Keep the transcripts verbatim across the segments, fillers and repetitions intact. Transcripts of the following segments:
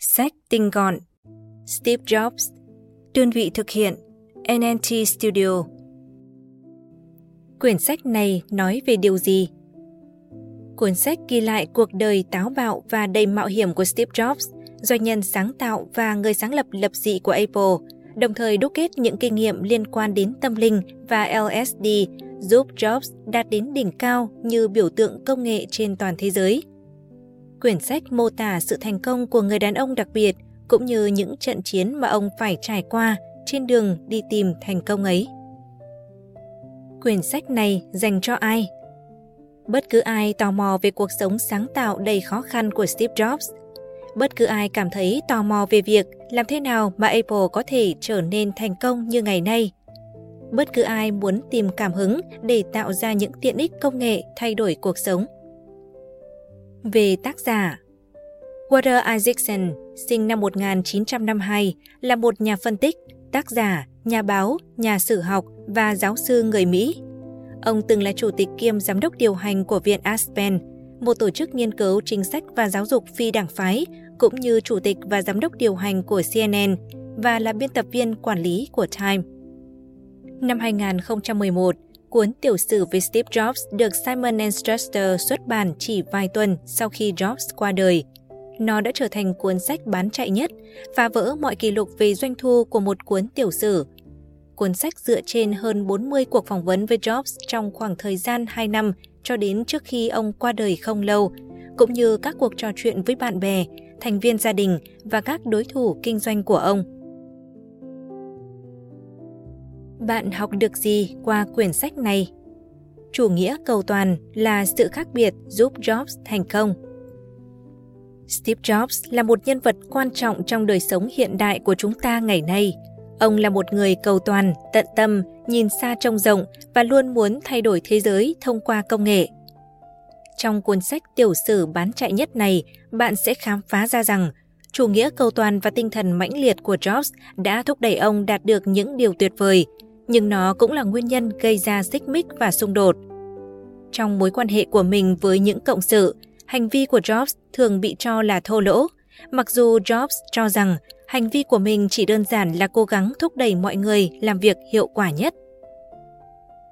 Sách Tinh Gọn, Steve Jobs. Đơn vị thực hiện en en tê Studio. Quyển sách này nói về điều gì? Cuốn sách ghi lại cuộc đời táo bạo và đầy mạo hiểm của Steve Jobs, doanh nhân sáng tạo và người sáng lập lập dị của Apple, đồng thời đúc kết những kinh nghiệm liên quan đến tâm linh và lờ ét đê giúp Jobs đạt đến đỉnh cao như biểu tượng công nghệ trên toàn thế giới. Quyển sách mô tả sự thành công của người đàn ông đặc biệt cũng như những trận chiến mà ông phải trải qua trên đường đi tìm thành công ấy. Quyển sách này dành cho ai? Bất cứ ai tò mò về cuộc sống sáng tạo đầy khó khăn của Steve Jobs. Bất cứ ai cảm thấy tò mò về việc làm thế nào mà Apple có thể trở nên thành công như ngày nay. Bất cứ ai muốn tìm cảm hứng để tạo ra những tiện ích công nghệ thay đổi cuộc sống. Về tác giả, Walter Isaacson, sinh năm một nghìn chín trăm năm mươi hai, là một nhà phân tích, tác giả, nhà báo, nhà sử học và giáo sư người Mỹ. Ông từng là chủ tịch kiêm giám đốc điều hành của Viện Aspen, một tổ chức nghiên cứu chính sách và giáo dục phi đảng phái, cũng như chủ tịch và giám đốc điều hành của xê en en và là biên tập viên quản lý của Time. Năm hai nghìn không trăm mười một, cuốn tiểu sử về Steve Jobs được Simon and Schuster xuất bản chỉ vài tuần sau khi Jobs qua đời. Nó đã trở thành cuốn sách bán chạy nhất, phá vỡ mọi kỷ lục về doanh thu của một cuốn tiểu sử. Cuốn sách dựa trên hơn bốn mươi cuộc phỏng vấn với Jobs trong khoảng thời gian hai năm cho đến trước khi ông qua đời không lâu, cũng như các cuộc trò chuyện với bạn bè, thành viên gia đình và các đối thủ kinh doanh của ông. Bạn học được gì qua quyển sách này? Chủ nghĩa cầu toàn là sự khác biệt giúp Jobs thành công. Steve Jobs là một nhân vật quan trọng trong đời sống hiện đại của chúng ta ngày nay. Ông là một người cầu toàn, tận tâm, nhìn xa trông rộng và luôn muốn thay đổi thế giới thông qua công nghệ. Trong cuốn sách tiểu sử bán chạy nhất này, bạn sẽ khám phá ra rằng chủ nghĩa cầu toàn và tinh thần mãnh liệt của Jobs đã thúc đẩy ông đạt được những điều tuyệt vời, nhưng nó cũng là nguyên nhân gây ra xích mích và xung đột. Trong mối quan hệ của mình với những cộng sự, hành vi của Jobs thường bị cho là thô lỗ, mặc dù Jobs cho rằng hành vi của mình chỉ đơn giản là cố gắng thúc đẩy mọi người làm việc hiệu quả nhất.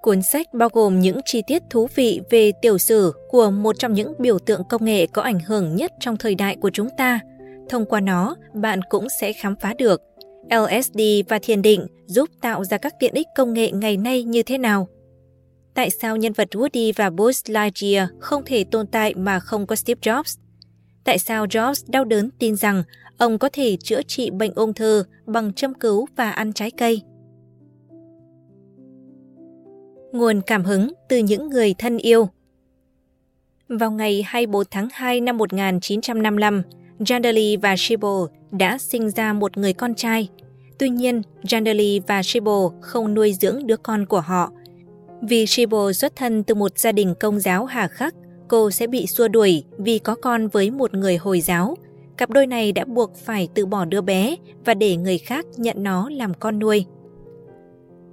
Cuốn sách bao gồm những chi tiết thú vị về tiểu sử của một trong những biểu tượng công nghệ có ảnh hưởng nhất trong thời đại của chúng ta. Thông qua nó, bạn cũng sẽ khám phá được lờ ét đê và thiền định giúp tạo ra các tiện ích công nghệ ngày nay như thế nào. Tại sao nhân vật Woody và Buzz Lightyear không thể tồn tại mà không có Steve Jobs? Tại sao Jobs đau đớn tin rằng ông có thể chữa trị bệnh ung thư bằng châm cứu và ăn trái cây? Nguồn cảm hứng từ những người thân yêu. Vào ngày hai mươi tư tháng hai năm một nghìn chín trăm năm mươi lăm, Jandali và Shibo đã sinh ra một người con trai. Tuy nhiên, Jandali và Shibo không nuôi dưỡng đứa con của họ. Vì Shibo xuất thân từ một gia đình công giáo hà khắc, cô sẽ bị xua đuổi vì có con với một người Hồi giáo. Cặp đôi này đã buộc phải từ bỏ đứa bé và để người khác nhận nó làm con nuôi.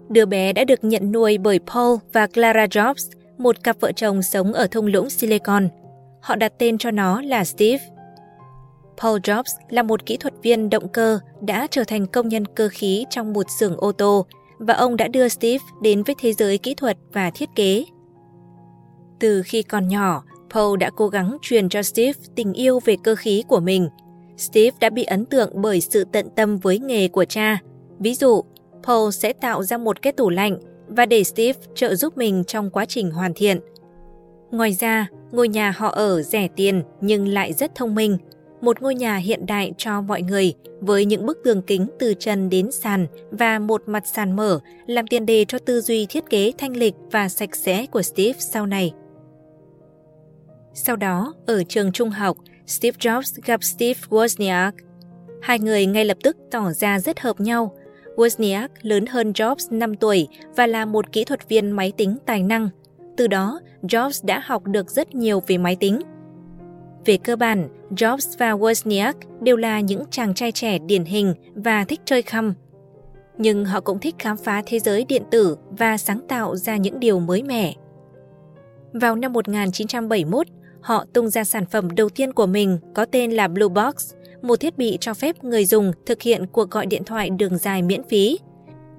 Đứa bé đã được nhận nuôi bởi Paul và Clara Jobs, một cặp vợ chồng sống ở thung lũng Silicon. Họ đặt tên cho nó là Steve. Paul Jobs là một kỹ thuật viên động cơ đã trở thành công nhân cơ khí trong một xưởng ô tô và ông đã đưa Steve đến với thế giới kỹ thuật và thiết kế. Từ khi còn nhỏ, Paul đã cố gắng truyền cho Steve tình yêu về cơ khí của mình. Steve đã bị ấn tượng bởi sự tận tâm với nghề của cha. Ví dụ, Paul sẽ tạo ra một cái tủ lạnh và để Steve trợ giúp mình trong quá trình hoàn thiện. Ngoài ra, ngôi nhà họ ở rẻ tiền nhưng lại rất thông minh. Một ngôi nhà hiện đại cho mọi người với những bức tường kính từ trần đến sàn và một mặt sàn mở làm tiền đề cho tư duy thiết kế thanh lịch và sạch sẽ của Steve sau này. Sau đó, ở trường trung học, Steve Jobs gặp Steve Wozniak. Hai người ngay lập tức tỏ ra rất hợp nhau. Wozniak lớn hơn Jobs năm tuổi và là một kỹ thuật viên máy tính tài năng. Từ đó, Jobs đã học được rất nhiều về máy tính. Về cơ bản, Jobs và Wozniak đều là những chàng trai trẻ điển hình và thích chơi khăm. Nhưng họ cũng thích khám phá thế giới điện tử và sáng tạo ra những điều mới mẻ. Vào năm một nghìn chín trăm bảy mươi mốt, họ tung ra sản phẩm đầu tiên của mình có tên là Blue Box, một thiết bị cho phép người dùng thực hiện cuộc gọi điện thoại đường dài miễn phí.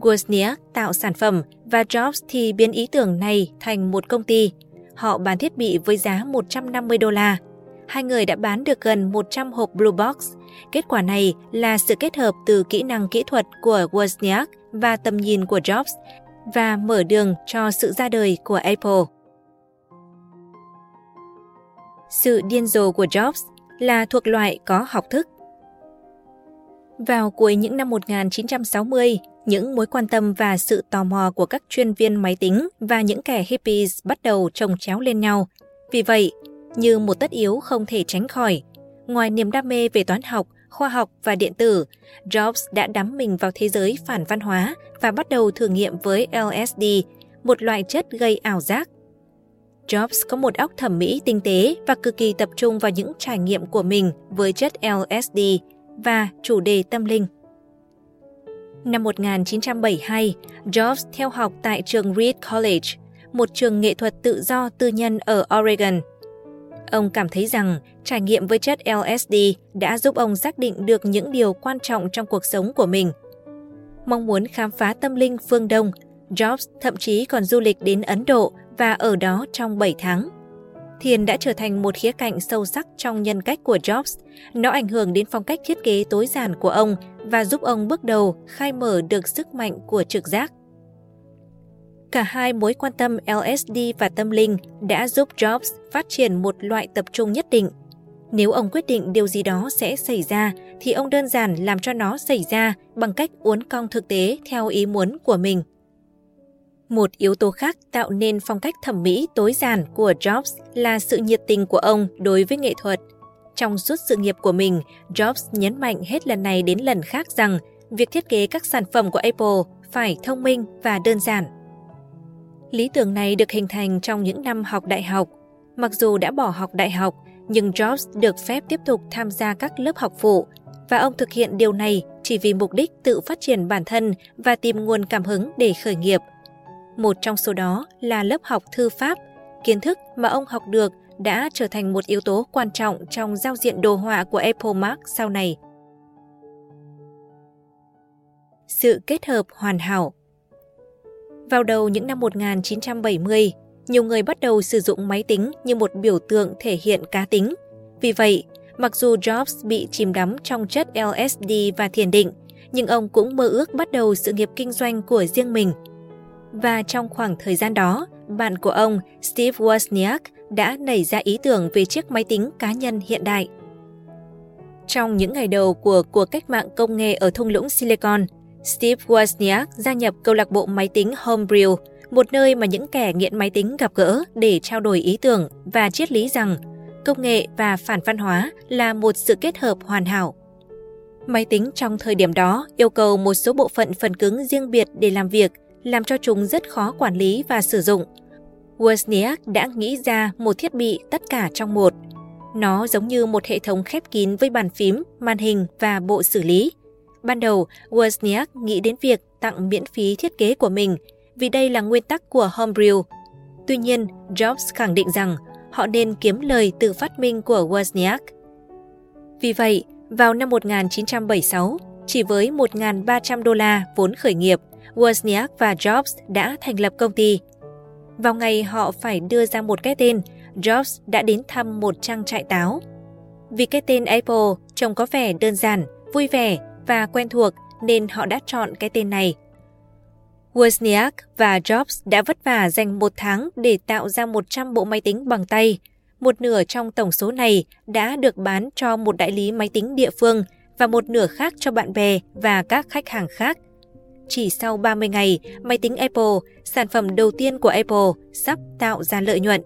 Wozniak tạo sản phẩm và Jobs thì biến ý tưởng này thành một công ty. Họ bán thiết bị với giá một trăm năm mươi đô la. Hai người đã bán được gần một trăm hộp Blue Box. Kết quả này là sự kết hợp từ kỹ năng kỹ thuật của Wozniak và tầm nhìn của Jobs và mở đường cho sự ra đời của Apple. Sự điên rồ của Jobs là thuộc loại có học thức. Vào cuối những năm một nghìn chín trăm sáu mươi, những mối quan tâm và sự tò mò của các chuyên viên máy tính và những kẻ hippies bắt đầu chồng chéo lên nhau. Vì vậy, như một tất yếu không thể tránh khỏi, ngoài niềm đam mê về toán học, khoa học và điện tử, Jobs đã đắm mình vào thế giới phản văn hóa và bắt đầu thử nghiệm với L S D, một loại chất gây ảo giác. Jobs có một óc thẩm mỹ tinh tế và cực kỳ tập trung vào những trải nghiệm của mình với chất L S D và chủ đề tâm linh. Năm một nghìn chín trăm bảy mươi hai, Jobs theo học tại trường Reed College, một trường nghệ thuật tự do tư nhân ở Oregon. Ông cảm thấy rằng trải nghiệm với chất L S D đã giúp ông xác định được những điều quan trọng trong cuộc sống của mình. Mong muốn khám phá tâm linh phương Đông, Jobs thậm chí còn du lịch đến Ấn Độ và ở đó trong bảy tháng. Thiền đã trở thành một khía cạnh sâu sắc trong nhân cách của Jobs. Nó ảnh hưởng đến phong cách thiết kế tối giản của ông và giúp ông bước đầu khai mở được sức mạnh của trực giác. Cả hai mối quan tâm L S D và tâm linh đã giúp Jobs phát triển một loại tập trung nhất định. Nếu ông quyết định điều gì đó sẽ xảy ra, thì ông đơn giản làm cho nó xảy ra bằng cách uốn cong thực tế theo ý muốn của mình. Một yếu tố khác tạo nên phong cách thẩm mỹ tối giản của Jobs là sự nhiệt tình của ông đối với nghệ thuật. Trong suốt sự nghiệp của mình, Jobs nhấn mạnh hết lần này đến lần khác rằng việc thiết kế các sản phẩm của Apple phải thông minh và đơn giản. Lý tưởng này được hình thành trong những năm học đại học. Mặc dù đã bỏ học đại học, nhưng Jobs được phép tiếp tục tham gia các lớp học phụ, và ông thực hiện điều này chỉ vì mục đích tự phát triển bản thân và tìm nguồn cảm hứng để khởi nghiệp. Một trong số đó là lớp học thư pháp. Kiến thức mà ông học được đã trở thành một yếu tố quan trọng trong giao diện đồ họa của Apple Mac sau này. Sự kết hợp hoàn hảo. Vào đầu những năm một nghìn chín trăm bảy mươi, nhiều người bắt đầu sử dụng máy tính như một biểu tượng thể hiện cá tính. Vì vậy, mặc dù Jobs bị chìm đắm trong chất L S D và thiền định, nhưng ông cũng mơ ước bắt đầu sự nghiệp kinh doanh của riêng mình. Và trong khoảng thời gian đó, bạn của ông, Steve Wozniak, đã nảy ra ý tưởng về chiếc máy tính cá nhân hiện đại. Trong những ngày đầu của cuộc cách mạng công nghệ ở thung lũng Silicon, Steve Wozniak gia nhập câu lạc bộ máy tính Homebrew, một nơi mà những kẻ nghiện máy tính gặp gỡ để trao đổi ý tưởng và triết lý rằng công nghệ và phản văn hóa là một sự kết hợp hoàn hảo. Máy tính trong thời điểm đó yêu cầu một số bộ phận phần cứng riêng biệt để làm việc, làm cho chúng rất khó quản lý và sử dụng. Wozniak đã nghĩ ra một thiết bị tất cả trong một. Nó giống như một hệ thống khép kín với bàn phím, màn hình và bộ xử lý. Ban đầu, Wozniak nghĩ đến việc tặng miễn phí thiết kế của mình vì đây là nguyên tắc của Homebrew. Tuy nhiên, Jobs khẳng định rằng họ nên kiếm lời từ phát minh của Wozniak. Vì vậy, vào năm một nghìn chín trăm bảy mươi sáu, chỉ với một nghìn ba trăm đô la vốn khởi nghiệp, Wozniak và Jobs đã thành lập công ty. Vào ngày họ phải đưa ra một cái tên, Jobs đã đến thăm một trang trại táo. Vì cái tên Apple trông có vẻ đơn giản, vui vẻ và quen thuộc nên họ đã chọn cái tên này. Wozniak và Jobs đã vất vả dành một tháng để tạo ra một trăm bộ máy tính bằng tay. Một nửa trong tổng số này đã được bán cho một đại lý máy tính địa phương và một nửa khác cho bạn bè và các khách hàng khác. Chỉ sau ba mươi ngày, máy tính Apple, sản phẩm đầu tiên của Apple, sắp tạo ra lợi nhuận.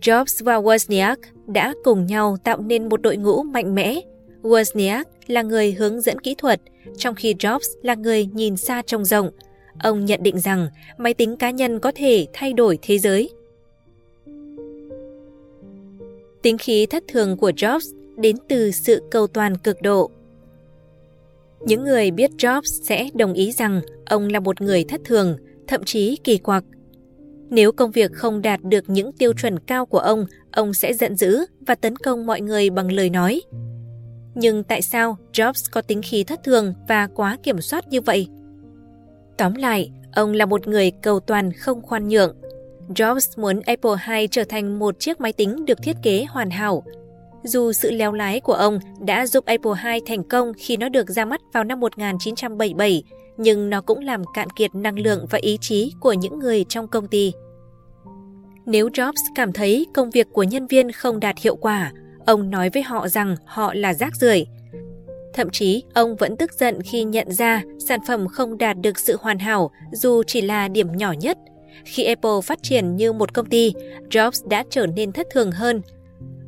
Jobs và Wozniak đã cùng nhau tạo nên một đội ngũ mạnh mẽ. Wozniak là người hướng dẫn kỹ thuật, trong khi Jobs là người nhìn xa trông rộng. Ông nhận định rằng máy tính cá nhân có thể thay đổi thế giới. Tính khí thất thường của Jobs đến từ sự cầu toàn cực độ. Những người biết Jobs sẽ đồng ý rằng ông là một người thất thường, thậm chí kỳ quặc. Nếu công việc không đạt được những tiêu chuẩn cao của ông, ông sẽ giận dữ và tấn công mọi người bằng lời nói. Nhưng tại sao Jobs có tính khí thất thường và quá kiểm soát như vậy? Tóm lại, ông là một người cầu toàn không khoan nhượng. Jobs muốn Apple hai trở thành một chiếc máy tính được thiết kế hoàn hảo. Dù sự leo lái của ông đã giúp Apple hai thành công khi nó được ra mắt vào năm một nghìn chín trăm bảy mươi bảy, nhưng nó cũng làm cạn kiệt năng lượng và ý chí của những người trong công ty. Nếu Jobs cảm thấy công việc của nhân viên không đạt hiệu quả, ông nói với họ rằng họ là rác rưởi. Thậm chí, ông vẫn tức giận khi nhận ra sản phẩm không đạt được sự hoàn hảo dù chỉ là điểm nhỏ nhất. Khi Apple phát triển như một công ty, Jobs đã trở nên thất thường hơn.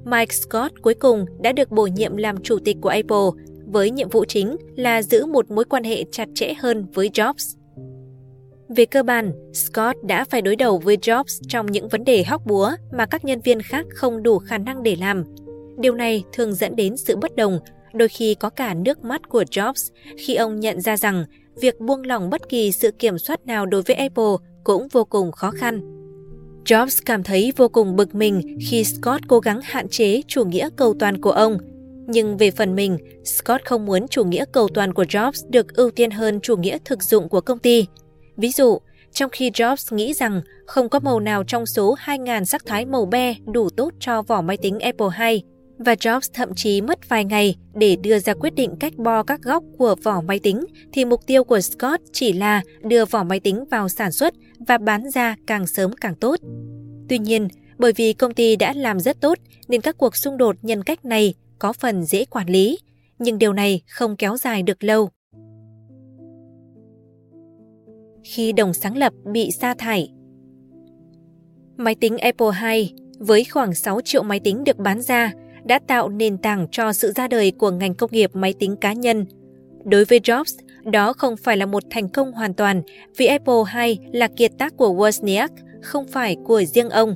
Mike Scott cuối cùng đã được bổ nhiệm làm chủ tịch của Apple, với nhiệm vụ chính là giữ một mối quan hệ chặt chẽ hơn với Jobs. Về cơ bản, Scott đã phải đối đầu với Jobs trong những vấn đề hóc búa mà các nhân viên khác không đủ khả năng để làm. Điều này thường dẫn đến sự bất đồng, đôi khi có cả nước mắt của Jobs khi ông nhận ra rằng việc buông lỏng bất kỳ sự kiểm soát nào đối với Apple cũng vô cùng khó khăn. Jobs cảm thấy vô cùng bực mình khi Scott cố gắng hạn chế chủ nghĩa cầu toàn của ông. Nhưng về phần mình, Scott không muốn chủ nghĩa cầu toàn của Jobs được ưu tiên hơn chủ nghĩa thực dụng của công ty. Ví dụ, trong khi Jobs nghĩ rằng không có màu nào trong số hai nghìn sắc thái màu be đủ tốt cho vỏ máy tính Apple hai, và Jobs thậm chí mất vài ngày để đưa ra quyết định cách bo các góc của vỏ máy tính, thì mục tiêu của Scott chỉ là đưa vỏ máy tính vào sản xuất và bán ra càng sớm càng tốt. Tuy nhiên, bởi vì công ty đã làm rất tốt nên các cuộc xung đột nhân cách này có phần dễ quản lý, nhưng điều này không kéo dài được lâu. Khi đồng sáng lập bị sa thải. Máy tính Apple hai với khoảng sáu triệu máy tính được bán ra đã tạo nền tảng cho sự ra đời của ngành công nghiệp máy tính cá nhân. Đối với Jobs, đó không phải là một thành công hoàn toàn vì Apple hai là kiệt tác của Wozniak, không phải của riêng ông.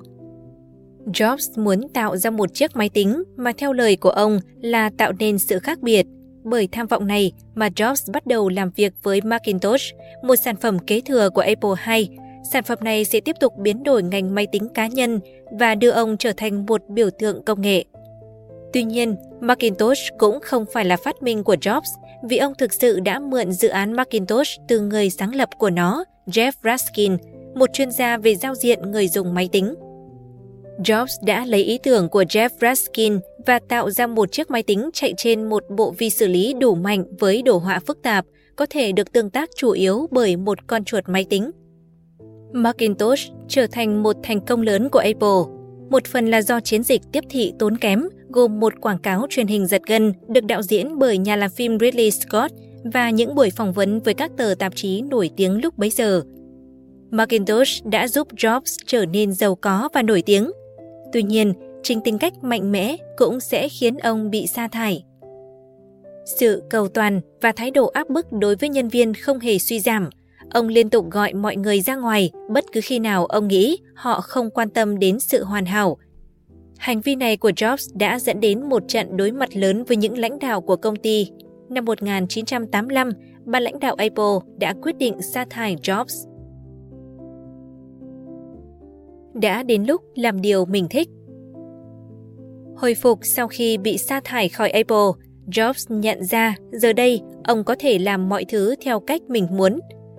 Jobs muốn tạo ra một chiếc máy tính mà theo lời của ông là tạo nên sự khác biệt. Bởi tham vọng này mà Jobs bắt đầu làm việc với Macintosh, một sản phẩm kế thừa của Apple hai. Sản phẩm này sẽ tiếp tục biến đổi ngành máy tính cá nhân và đưa ông trở thành một biểu tượng công nghệ. Tuy nhiên, Macintosh cũng không phải là phát minh của Jobs vì ông thực sự đã mượn dự án Macintosh từ người sáng lập của nó, Jeff Raskin, một chuyên gia về giao diện người dùng máy tính. Jobs đã lấy ý tưởng của Jeff Raskin và tạo ra một chiếc máy tính chạy trên một bộ vi xử lý đủ mạnh với đồ họa phức tạp, có thể được tương tác chủ yếu bởi một con chuột máy tính. Macintosh trở thành một thành công lớn của Apple. Một phần là do chiến dịch tiếp thị tốn kém, gồm một quảng cáo truyền hình giật gân được đạo diễn bởi nhà làm phim Ridley Scott và những buổi phỏng vấn với các tờ tạp chí nổi tiếng lúc bấy giờ. Macintosh đã giúp Jobs trở nên giàu có và nổi tiếng. Tuy nhiên, chính tính cách mạnh mẽ cũng sẽ khiến ông bị sa thải. Sự cầu toàn và thái độ áp bức đối với nhân viên không hề suy giảm. Ông liên tục gọi mọi người ra ngoài bất cứ khi nào ông nghĩ họ không quan tâm đến sự hoàn hảo. Hành vi này của Jobs đã dẫn đến một trận đối mặt lớn với những lãnh đạo của công ty. Năm một nghìn chín trăm tám mươi lăm, ban lãnh đạo Apple đã quyết định sa thải Jobs. Đã đến lúc làm điều mình thích. Hồi phục sau khi bị sa thải khỏi Apple, Jobs nhận ra giờ đây ông có thể làm mọi thứ theo cách mình muốn.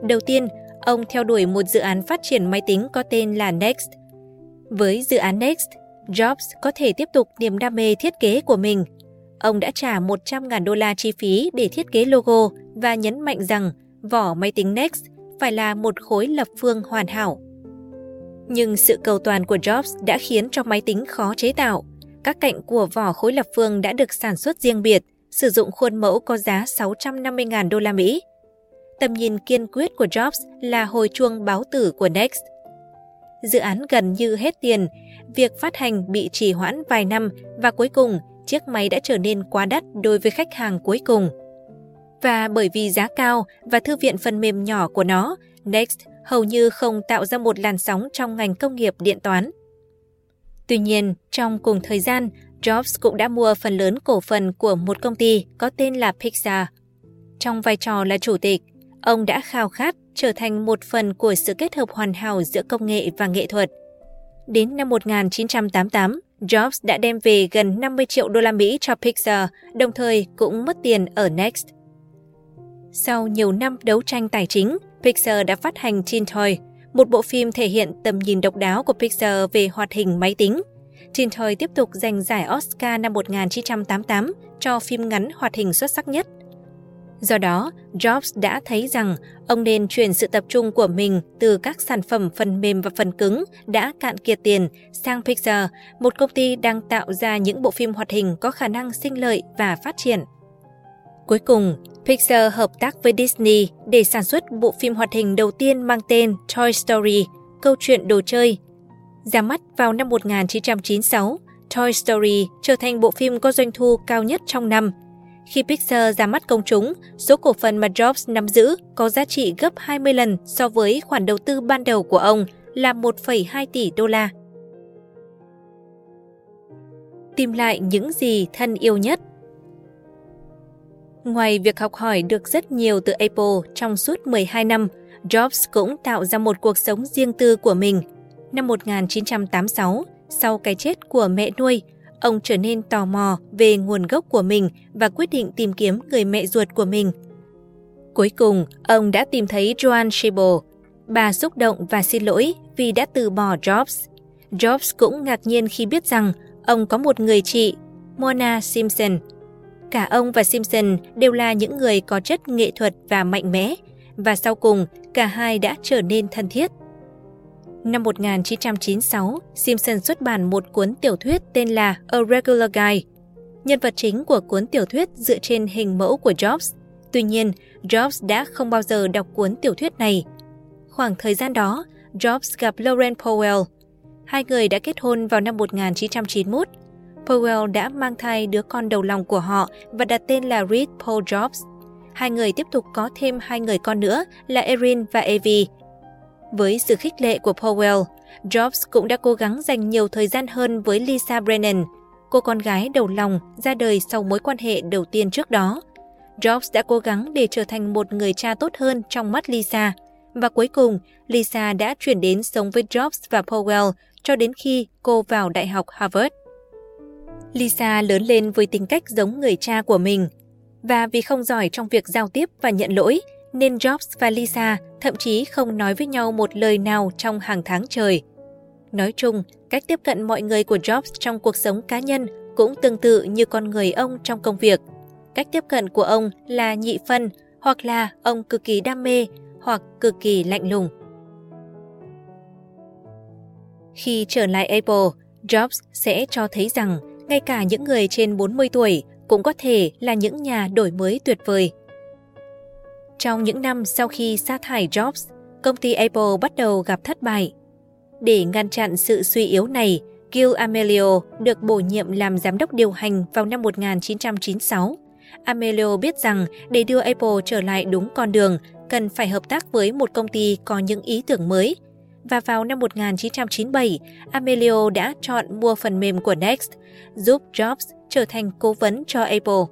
Đầu tiên, ông theo đuổi một dự án phát triển máy tính có tên là Next. Với dự án Next, Jobs có thể tiếp tục niềm đam mê thiết kế của mình. Ông đã trả một trăm nghìn đô la chi phí để thiết kế logo và nhấn mạnh rằng vỏ máy tính Next phải là một khối lập phương hoàn hảo. Nhưng sự cầu toàn của Jobs đã khiến cho máy tính khó chế tạo. Các cạnh của vỏ khối lập phương đã được sản xuất riêng biệt, sử dụng khuôn mẫu có giá sáu trăm năm mươi nghìn đô la Mỹ. Tầm nhìn kiên quyết của Jobs là hồi chuông báo tử của Next. Dự án gần như hết tiền, việc phát hành bị trì hoãn vài năm và cuối cùng chiếc máy đã trở nên quá đắt đối với khách hàng cuối cùng. Và bởi vì giá cao và thư viện phần mềm nhỏ của nó, Next hầu như không tạo ra một làn sóng trong ngành công nghiệp điện toán. Tuy nhiên, trong cùng thời gian, Jobs cũng đã mua phần lớn cổ phần của một công ty có tên là Pixar. Trong vai trò là chủ tịch, ông đã khao khát trở thành một phần của sự kết hợp hoàn hảo giữa công nghệ và nghệ thuật. Đến năm một nghìn chín trăm tám mươi tám, Jobs đã đem về gần năm mươi triệu đô la Mỹ cho Pixar, đồng thời cũng mất tiền ở Next. Sau nhiều năm đấu tranh tài chính, Pixar đã phát hành Tin Toy, một bộ phim thể hiện tầm nhìn độc đáo của Pixar về hoạt hình máy tính. Tin Toy tiếp tục giành giải Oscar năm một nghìn chín trăm tám mươi tám cho phim ngắn hoạt hình xuất sắc nhất. Do đó, Jobs đã thấy rằng ông nên chuyển sự tập trung của mình từ các sản phẩm phần mềm và phần cứng đã cạn kiệt tiền sang Pixar, một công ty đang tạo ra những bộ phim hoạt hình có khả năng sinh lợi và phát triển. Cuối cùng, Pixar hợp tác với Disney để sản xuất bộ phim hoạt hình đầu tiên mang tên Toy Story, câu chuyện đồ chơi. Ra mắt vào năm một nghìn chín trăm chín mươi sáu, Toy Story trở thành bộ phim có doanh thu cao nhất trong năm. Khi Pixar ra mắt công chúng, số cổ phần mà Jobs nắm giữ có giá trị gấp hai mươi lần so với khoản đầu tư ban đầu của ông là một phẩy hai tỷ đô la. Tìm lại những gì thân yêu nhất. Ngoài việc học hỏi được rất nhiều từ Apple trong suốt mười hai năm, Jobs cũng tạo ra một cuộc sống riêng tư của mình. Năm một nghìn chín trăm tám mươi sáu, sau cái chết của mẹ nuôi, ông trở nên tò mò về nguồn gốc của mình và quyết định tìm kiếm người mẹ ruột của mình. Cuối cùng, ông đã tìm thấy Joan Schiebel. Bà xúc động và xin lỗi vì đã từ bỏ Jobs. Jobs cũng ngạc nhiên khi biết rằng ông có một người chị, Mona Simpson. Cả ông và Simpson đều là những người có chất nghệ thuật và mạnh mẽ, và sau cùng, cả hai đã trở nên thân thiết. Năm một nghìn chín trăm chín mươi sáu, Simpson xuất bản một cuốn tiểu thuyết tên là A Regular Guy. Nhân vật chính của cuốn tiểu thuyết dựa trên hình mẫu của Jobs. Tuy nhiên, Jobs đã không bao giờ đọc cuốn tiểu thuyết này. Khoảng thời gian đó, Jobs gặp Lauren Powell. Hai người đã kết hôn vào năm một nghìn chín trăm chín mươi mốt. Powell đã mang thai đứa con đầu lòng của họ và đặt tên là Reed Paul Jobs. Hai người tiếp tục có thêm hai người con nữa là Erin và Evie. Với sự khích lệ của Powell, Jobs cũng đã cố gắng dành nhiều thời gian hơn với Lisa Brennan, cô con gái đầu lòng ra đời sau mối quan hệ đầu tiên trước đó. Jobs đã cố gắng để trở thành một người cha tốt hơn trong mắt Lisa, và cuối cùng Lisa đã chuyển đến sống với Jobs và Powell cho đến khi cô vào Đại học Harvard. Lisa lớn lên với tính cách giống người cha của mình, và vì không giỏi trong việc giao tiếp và nhận lỗi, nên Jobs và Lisa thậm chí không nói với nhau một lời nào trong hàng tháng trời. Nói chung, cách tiếp cận mọi người của Jobs trong cuộc sống cá nhân cũng tương tự như con người ông trong công việc. Cách tiếp cận của ông là nhị phân, hoặc là ông cực kỳ đam mê, hoặc cực kỳ lạnh lùng. Khi trở lại Apple, Jobs sẽ cho thấy rằng ngay cả những người trên bốn mươi tuổi cũng có thể là những nhà đổi mới tuyệt vời. Trong những năm sau khi sa thải Jobs, công ty Apple bắt đầu gặp thất bại. Để ngăn chặn sự suy yếu này, Gil Amelio được bổ nhiệm làm giám đốc điều hành vào năm một nghìn chín trăm chín mươi sáu. Amelio biết rằng để đưa Apple trở lại đúng con đường, cần phải hợp tác với một công ty có những ý tưởng mới. Và vào năm một nghìn chín trăm chín mươi bảy, Amelio đã chọn mua phần mềm của Next, giúp Jobs trở thành cố vấn cho Apple.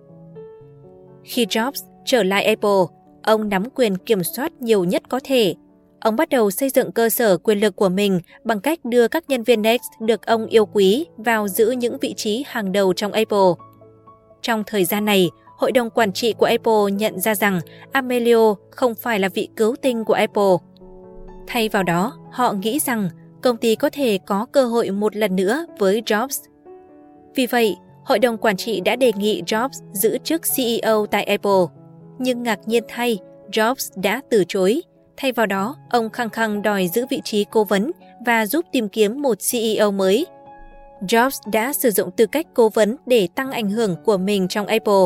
Khi Jobs trở lại Apple, ông nắm quyền kiểm soát nhiều nhất có thể. Ông bắt đầu xây dựng cơ sở quyền lực của mình bằng cách đưa các nhân viên Next được ông yêu quý vào giữ những vị trí hàng đầu trong Apple. Trong thời gian này, hội đồng quản trị của Apple nhận ra rằng Amelio không phải là vị cứu tinh của Apple. Thay vào đó, họ nghĩ rằng công ty có thể có cơ hội một lần nữa với Jobs. Vì vậy, hội đồng quản trị đã đề nghị Jobs giữ chức xê e ô tại Apple. Nhưng ngạc nhiên thay, Jobs đã từ chối. Thay vào đó, ông khăng khăng đòi giữ vị trí cố vấn và giúp tìm kiếm một xê e ô mới. Jobs đã sử dụng tư cách cố vấn để tăng ảnh hưởng của mình trong Apple.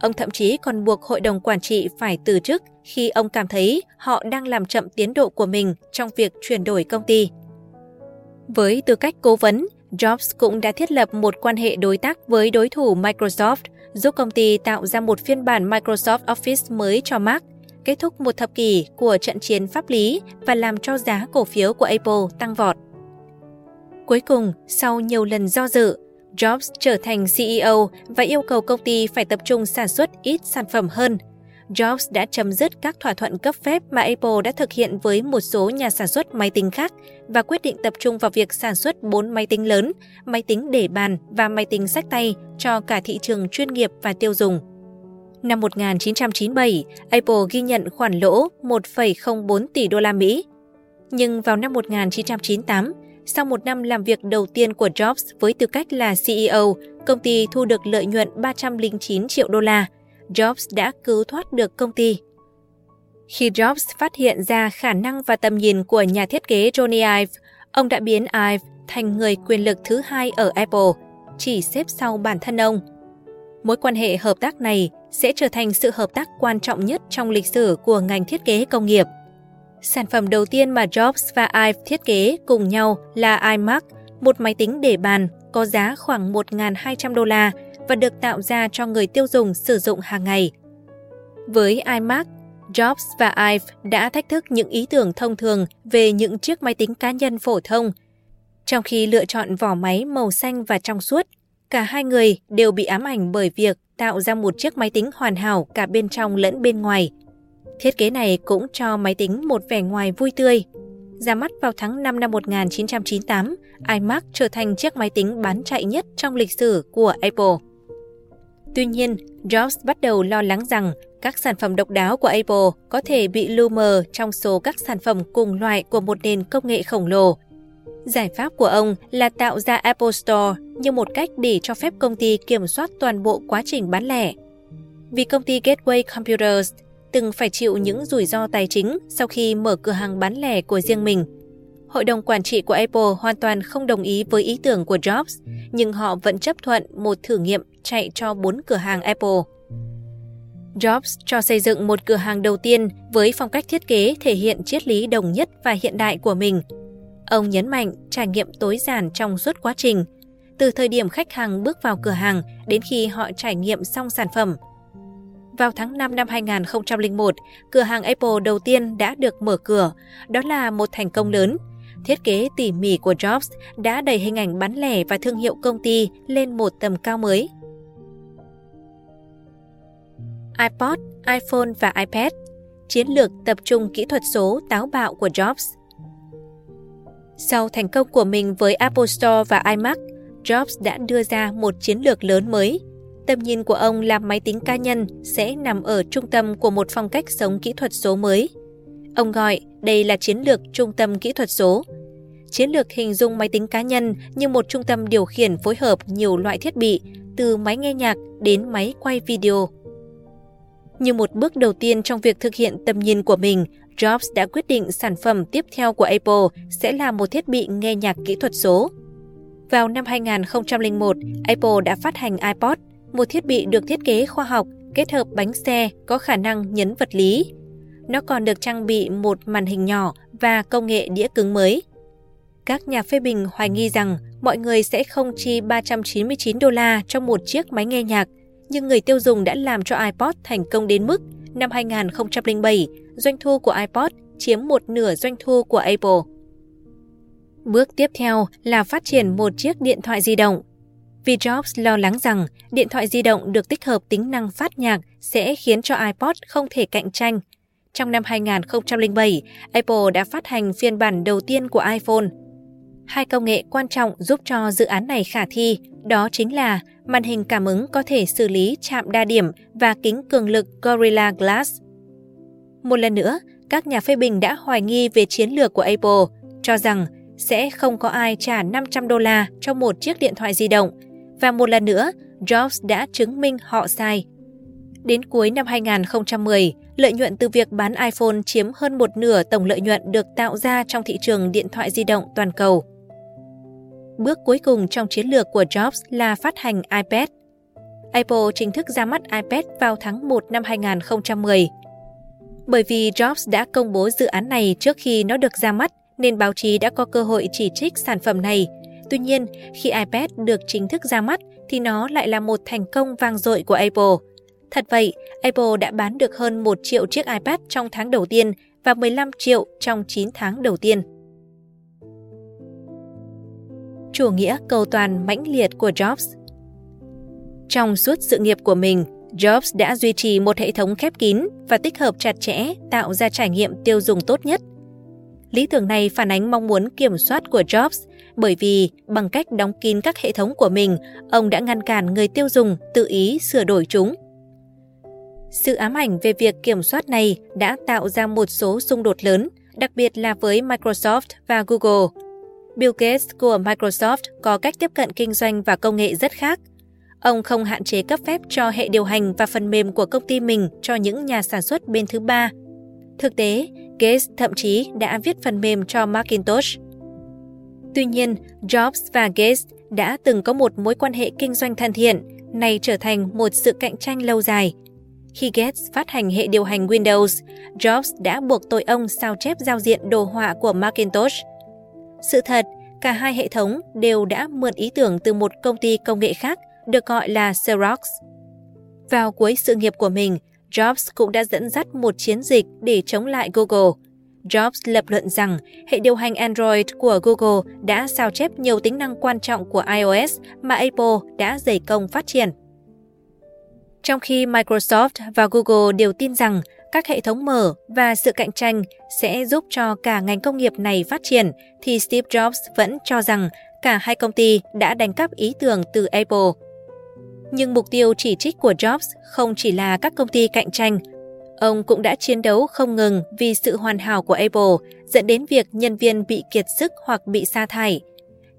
Ông thậm chí còn buộc hội đồng quản trị phải từ chức khi ông cảm thấy họ đang làm chậm tiến độ của mình trong việc chuyển đổi công ty. Với tư cách cố vấn, Jobs cũng đã thiết lập một quan hệ đối tác với đối thủ Microsoft, giúp công ty tạo ra một phiên bản Microsoft Office mới cho Mac, kết thúc một thập kỷ của trận chiến pháp lý và làm cho giá cổ phiếu của Apple tăng vọt. Cuối cùng, sau nhiều lần do dự, Jobs trở thành xê e ô và yêu cầu công ty phải tập trung sản xuất ít sản phẩm hơn. Jobs đã chấm dứt các thỏa thuận cấp phép mà Apple đã thực hiện với một số nhà sản xuất máy tính khác và quyết định tập trung vào việc sản xuất bốn máy tính lớn, máy tính để bàn và máy tính xách tay cho cả thị trường chuyên nghiệp và tiêu dùng. Năm một nghìn chín trăm chín mươi bảy, Apple ghi nhận khoản lỗ một phẩy không bốn tỷ đô la Mỹ. Nhưng vào năm một nghìn chín trăm chín mươi tám, sau một năm làm việc đầu tiên của Jobs với tư cách là xê e ô, công ty thu được lợi nhuận ba trăm lẻ chín triệu đô la. Jobs đã cứu thoát được công ty. Khi Jobs phát hiện ra khả năng và tầm nhìn của nhà thiết kế Jony Ive, ông đã biến Ive thành người quyền lực thứ hai ở Apple, chỉ xếp sau bản thân ông. Mối quan hệ hợp tác này sẽ trở thành sự hợp tác quan trọng nhất trong lịch sử của ngành thiết kế công nghiệp. Sản phẩm đầu tiên mà Jobs và Ive thiết kế cùng nhau là iMac, một máy tính để bàn có giá khoảng một nghìn hai trăm đô la và được tạo ra cho người tiêu dùng sử dụng hàng ngày. Với iMac, Jobs và Ive đã thách thức những ý tưởng thông thường về những chiếc máy tính cá nhân phổ thông. Trong khi lựa chọn vỏ máy màu xanh và trong suốt, cả hai người đều bị ám ảnh bởi việc tạo ra một chiếc máy tính hoàn hảo cả bên trong lẫn bên ngoài. Thiết kế này cũng cho máy tính một vẻ ngoài vui tươi. Ra mắt vào tháng năm năm một nghìn chín trăm chín mươi tám, iMac trở thành chiếc máy tính bán chạy nhất trong lịch sử của Apple. Tuy nhiên, Jobs bắt đầu lo lắng rằng các sản phẩm độc đáo của Apple có thể bị lu mờ trong số các sản phẩm cùng loại của một nền công nghệ khổng lồ. Giải pháp của ông là tạo ra Apple Store như một cách để cho phép công ty kiểm soát toàn bộ quá trình bán lẻ. Vì công ty Gateway Computers từng phải chịu những rủi ro tài chính sau khi mở cửa hàng bán lẻ của riêng mình, Hội đồng quản trị của Apple hoàn toàn không đồng ý với ý tưởng của Jobs, nhưng họ vẫn chấp thuận một thử nghiệm chạy cho bốn cửa hàng Apple. Jobs cho xây dựng một cửa hàng đầu tiên với phong cách thiết kế thể hiện triết lý đồng nhất và hiện đại của mình. Ông nhấn mạnh trải nghiệm tối giản trong suốt quá trình, từ thời điểm khách hàng bước vào cửa hàng đến khi họ trải nghiệm xong sản phẩm. Vào tháng năm năm hai nghìn không trăm lẻ một, cửa hàng Apple đầu tiên đã được mở cửa. Đó là một thành công lớn. Thiết kế tỉ mỉ của Jobs đã đẩy hình ảnh bán lẻ và thương hiệu công ty lên một tầm cao mới. iPod, iPhone và iPad, chiến lược tập trung kỹ thuật số táo bạo của Jobs. Sau thành công của mình với Apple Store và iMac, Jobs đã đưa ra một chiến lược lớn mới. Tầm nhìn của ông là máy tính cá nhân sẽ nằm ở trung tâm của một phong cách sống kỹ thuật số mới. Ông gọi đây là chiến lược trung tâm kỹ thuật số. Chiến lược hình dung máy tính cá nhân như một trung tâm điều khiển phối hợp nhiều loại thiết bị, từ máy nghe nhạc đến máy quay video. Như một bước đầu tiên trong việc thực hiện tầm nhìn của mình, Jobs đã quyết định sản phẩm tiếp theo của Apple sẽ là một thiết bị nghe nhạc kỹ thuật số. Vào năm hai nghìn không trăm lẻ một, Apple đã phát hành iPod, một thiết bị được thiết kế khoa học kết hợp bánh xe có khả năng nhấn vật lý. Nó còn được trang bị một màn hình nhỏ và công nghệ đĩa cứng mới. Các nhà phê bình hoài nghi rằng mọi người sẽ không chi ba trăm chín mươi chín đô la cho một chiếc máy nghe nhạc, nhưng người tiêu dùng đã làm cho iPod thành công đến mức năm hai nghìn không trăm lẻ bảy, doanh thu của iPod chiếm một nửa doanh thu của Apple. Bước tiếp theo là phát triển một chiếc điện thoại di động. Vì Jobs lo lắng rằng điện thoại di động được tích hợp tính năng phát nhạc sẽ khiến cho iPod không thể cạnh tranh. Trong năm hai nghìn không trăm lẻ bảy, Apple đã phát hành phiên bản đầu tiên của iPhone. Hai công nghệ quan trọng giúp cho dự án này khả thi, đó chính là màn hình cảm ứng có thể xử lý chạm đa điểm và kính cường lực Gorilla Glass. Một lần nữa, các nhà phê bình đã hoài nghi về chiến lược của Apple, cho rằng sẽ không có ai trả năm trăm đô la cho một chiếc điện thoại di động. Và một lần nữa, Jobs đã chứng minh họ sai. Đến cuối năm hai nghìn không trăm mười, lợi nhuận từ việc bán iPhone chiếm hơn một nửa tổng lợi nhuận được tạo ra trong thị trường điện thoại di động toàn cầu. Bước cuối cùng trong chiến lược của Jobs là phát hành iPad. Apple chính thức ra mắt iPad vào tháng một năm hai nghìn không trăm mười. Bởi vì Jobs đã công bố dự án này trước khi nó được ra mắt, nên báo chí đã có cơ hội chỉ trích sản phẩm này. Tuy nhiên, khi iPad được chính thức ra mắt thì nó lại là một thành công vang dội của Apple. Thật vậy, Apple đã bán được hơn một triệu chiếc iPad trong tháng đầu tiên và mười lăm triệu trong chín tháng đầu tiên. Chủ nghĩa cầu toàn mãnh liệt của Jobs. Trong suốt sự nghiệp của mình, Jobs đã duy trì một hệ thống khép kín và tích hợp chặt chẽ tạo ra trải nghiệm tiêu dùng tốt nhất. Lý tưởng này phản ánh mong muốn kiểm soát của Jobs, bởi vì bằng cách đóng kín các hệ thống của mình, ông đã ngăn cản người tiêu dùng tự ý sửa đổi chúng. Sự ám ảnh về việc kiểm soát này đã tạo ra một số xung đột lớn, đặc biệt là với Microsoft và Google. Bill Gates của Microsoft có cách tiếp cận kinh doanh và công nghệ rất khác. Ông không hạn chế cấp phép cho hệ điều hành và phần mềm của công ty mình cho những nhà sản xuất bên thứ ba. Thực tế, Gates thậm chí đã viết phần mềm cho Macintosh. Tuy nhiên, Jobs và Gates đã từng có một mối quan hệ kinh doanh thân thiện, nay trở thành một sự cạnh tranh lâu dài. Khi Gates phát hành hệ điều hành Windows, Jobs đã buộc tội ông sao chép giao diện đồ họa của Macintosh. Sự thật, cả hai hệ thống đều đã mượn ý tưởng từ một công ty công nghệ khác được gọi là Xerox. Vào cuối sự nghiệp của mình, Jobs cũng đã dẫn dắt một chiến dịch để chống lại Google. Jobs lập luận rằng hệ điều hành Android của Google đã sao chép nhiều tính năng quan trọng của iOS mà Apple đã dày công phát triển. Trong khi Microsoft và Google đều tin rằng các hệ thống mở và sự cạnh tranh sẽ giúp cho cả ngành công nghiệp này phát triển, thì Steve Jobs vẫn cho rằng cả hai công ty đã đánh cắp ý tưởng từ Apple. Nhưng mục tiêu chỉ trích của Jobs không chỉ là các công ty cạnh tranh. Ông cũng đã chiến đấu không ngừng vì sự hoàn hảo của Apple, dẫn đến việc nhân viên bị kiệt sức hoặc bị sa thải.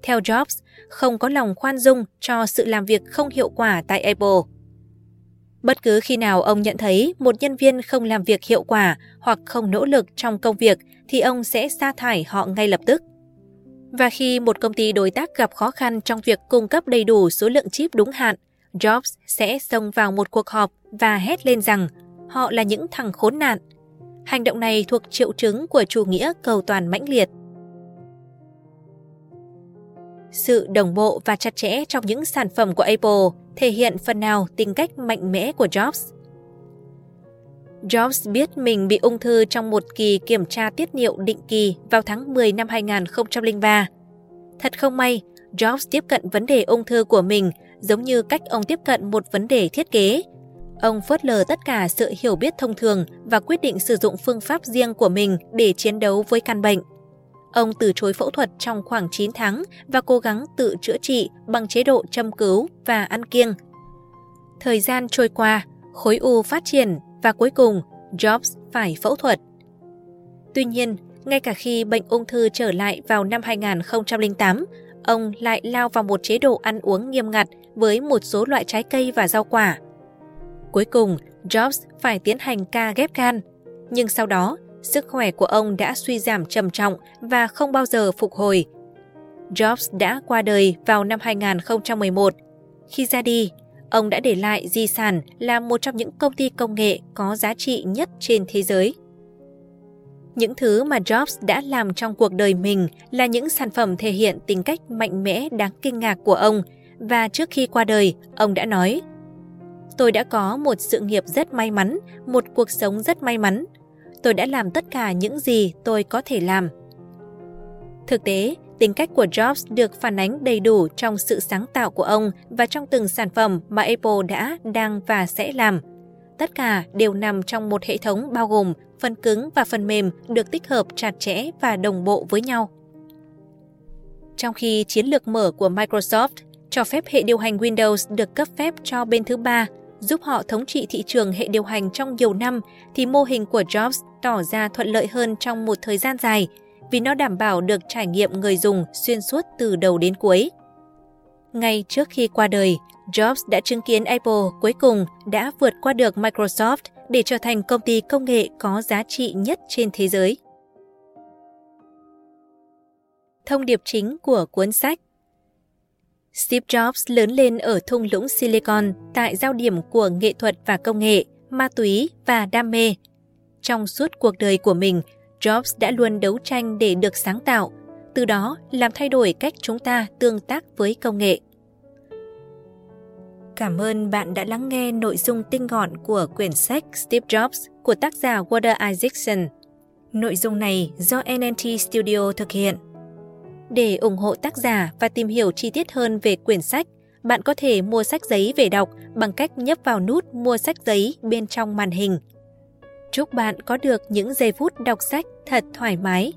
Theo Jobs, không có lòng khoan dung cho sự làm việc không hiệu quả tại Apple. Bất cứ khi nào ông nhận thấy một nhân viên không làm việc hiệu quả hoặc không nỗ lực trong công việc thì ông sẽ sa thải họ ngay lập tức. Và khi một công ty đối tác gặp khó khăn trong việc cung cấp đầy đủ số lượng chip đúng hạn, Jobs sẽ xông vào một cuộc họp và hét lên rằng họ là những thằng khốn nạn. Hành động này thuộc triệu chứng của chủ nghĩa cầu toàn mãnh liệt. Sự đồng bộ và chặt chẽ trong những sản phẩm của Apple thể hiện phần nào tính cách mạnh mẽ của Jobs. Jobs biết mình bị ung thư trong một kỳ kiểm tra tiết niệu định kỳ vào tháng mười năm hai nghìn không trăm lẻ ba. Thật không may, Jobs tiếp cận vấn đề ung thư của mình giống như cách ông tiếp cận một vấn đề thiết kế. Ông phớt lờ tất cả sự hiểu biết thông thường và quyết định sử dụng phương pháp riêng của mình để chiến đấu với căn bệnh. Ông từ chối phẫu thuật trong khoảng chín tháng và cố gắng tự chữa trị bằng chế độ châm cứu và ăn kiêng. Thời gian trôi qua, khối u phát triển và cuối cùng Jobs phải phẫu thuật. Tuy nhiên, ngay cả khi bệnh ung thư trở lại vào năm hai nghìn không trăm lẻ tám, ông lại lao vào một chế độ ăn uống nghiêm ngặt với một số loại trái cây và rau quả. Cuối cùng, Jobs phải tiến hành ca ghép gan, nhưng sau đó, sức khỏe của ông đã suy giảm trầm trọng và không bao giờ phục hồi. Jobs đã qua đời vào năm hai nghìn không trăm mười một. Khi ra đi, ông đã để lại di sản là một trong những công ty công nghệ có giá trị nhất trên thế giới. Những thứ mà Jobs đã làm trong cuộc đời mình là những sản phẩm thể hiện tính cách mạnh mẽ đáng kinh ngạc của ông, và trước khi qua đời, ông đã nói: "Tôi đã có một sự nghiệp rất may mắn, một cuộc sống rất may mắn. Tôi đã làm tất cả những gì tôi có thể làm." Thực tế, tính cách của Jobs được phản ánh đầy đủ trong sự sáng tạo của ông và trong từng sản phẩm mà Apple đã, đang và sẽ làm. Tất cả đều nằm trong một hệ thống bao gồm phần cứng và phần mềm được tích hợp chặt chẽ và đồng bộ với nhau. Trong khi chiến lược mở của Microsoft cho phép hệ điều hành Windows được cấp phép cho bên thứ ba, giúp họ thống trị thị trường hệ điều hành trong nhiều năm, thì mô hình của Jobs tỏ ra thuận lợi hơn trong một thời gian dài vì nó đảm bảo được trải nghiệm người dùng xuyên suốt từ đầu đến cuối. Ngay trước khi qua đời, Jobs đã chứng kiến Apple cuối cùng đã vượt qua được Microsoft để trở thành công ty công nghệ có giá trị nhất trên thế giới. Thông điệp chính của cuốn sách: Steve Jobs lớn lên ở thung lũng Silicon tại giao điểm của nghệ thuật và công nghệ, ma túy và đam mê. Trong suốt cuộc đời của mình, Jobs đã luôn đấu tranh để được sáng tạo, từ đó làm thay đổi cách chúng ta tương tác với công nghệ. Cảm ơn bạn đã lắng nghe nội dung tinh gọn của quyển sách Steve Jobs của tác giả Walter Isaacson. Nội dung này do en en tê Studio thực hiện. Để ủng hộ tác giả và tìm hiểu chi tiết hơn về quyển sách, bạn có thể mua sách giấy về đọc bằng cách nhấp vào nút mua sách giấy bên trong màn hình. Chúc bạn có được những giây phút đọc sách thật thoải mái.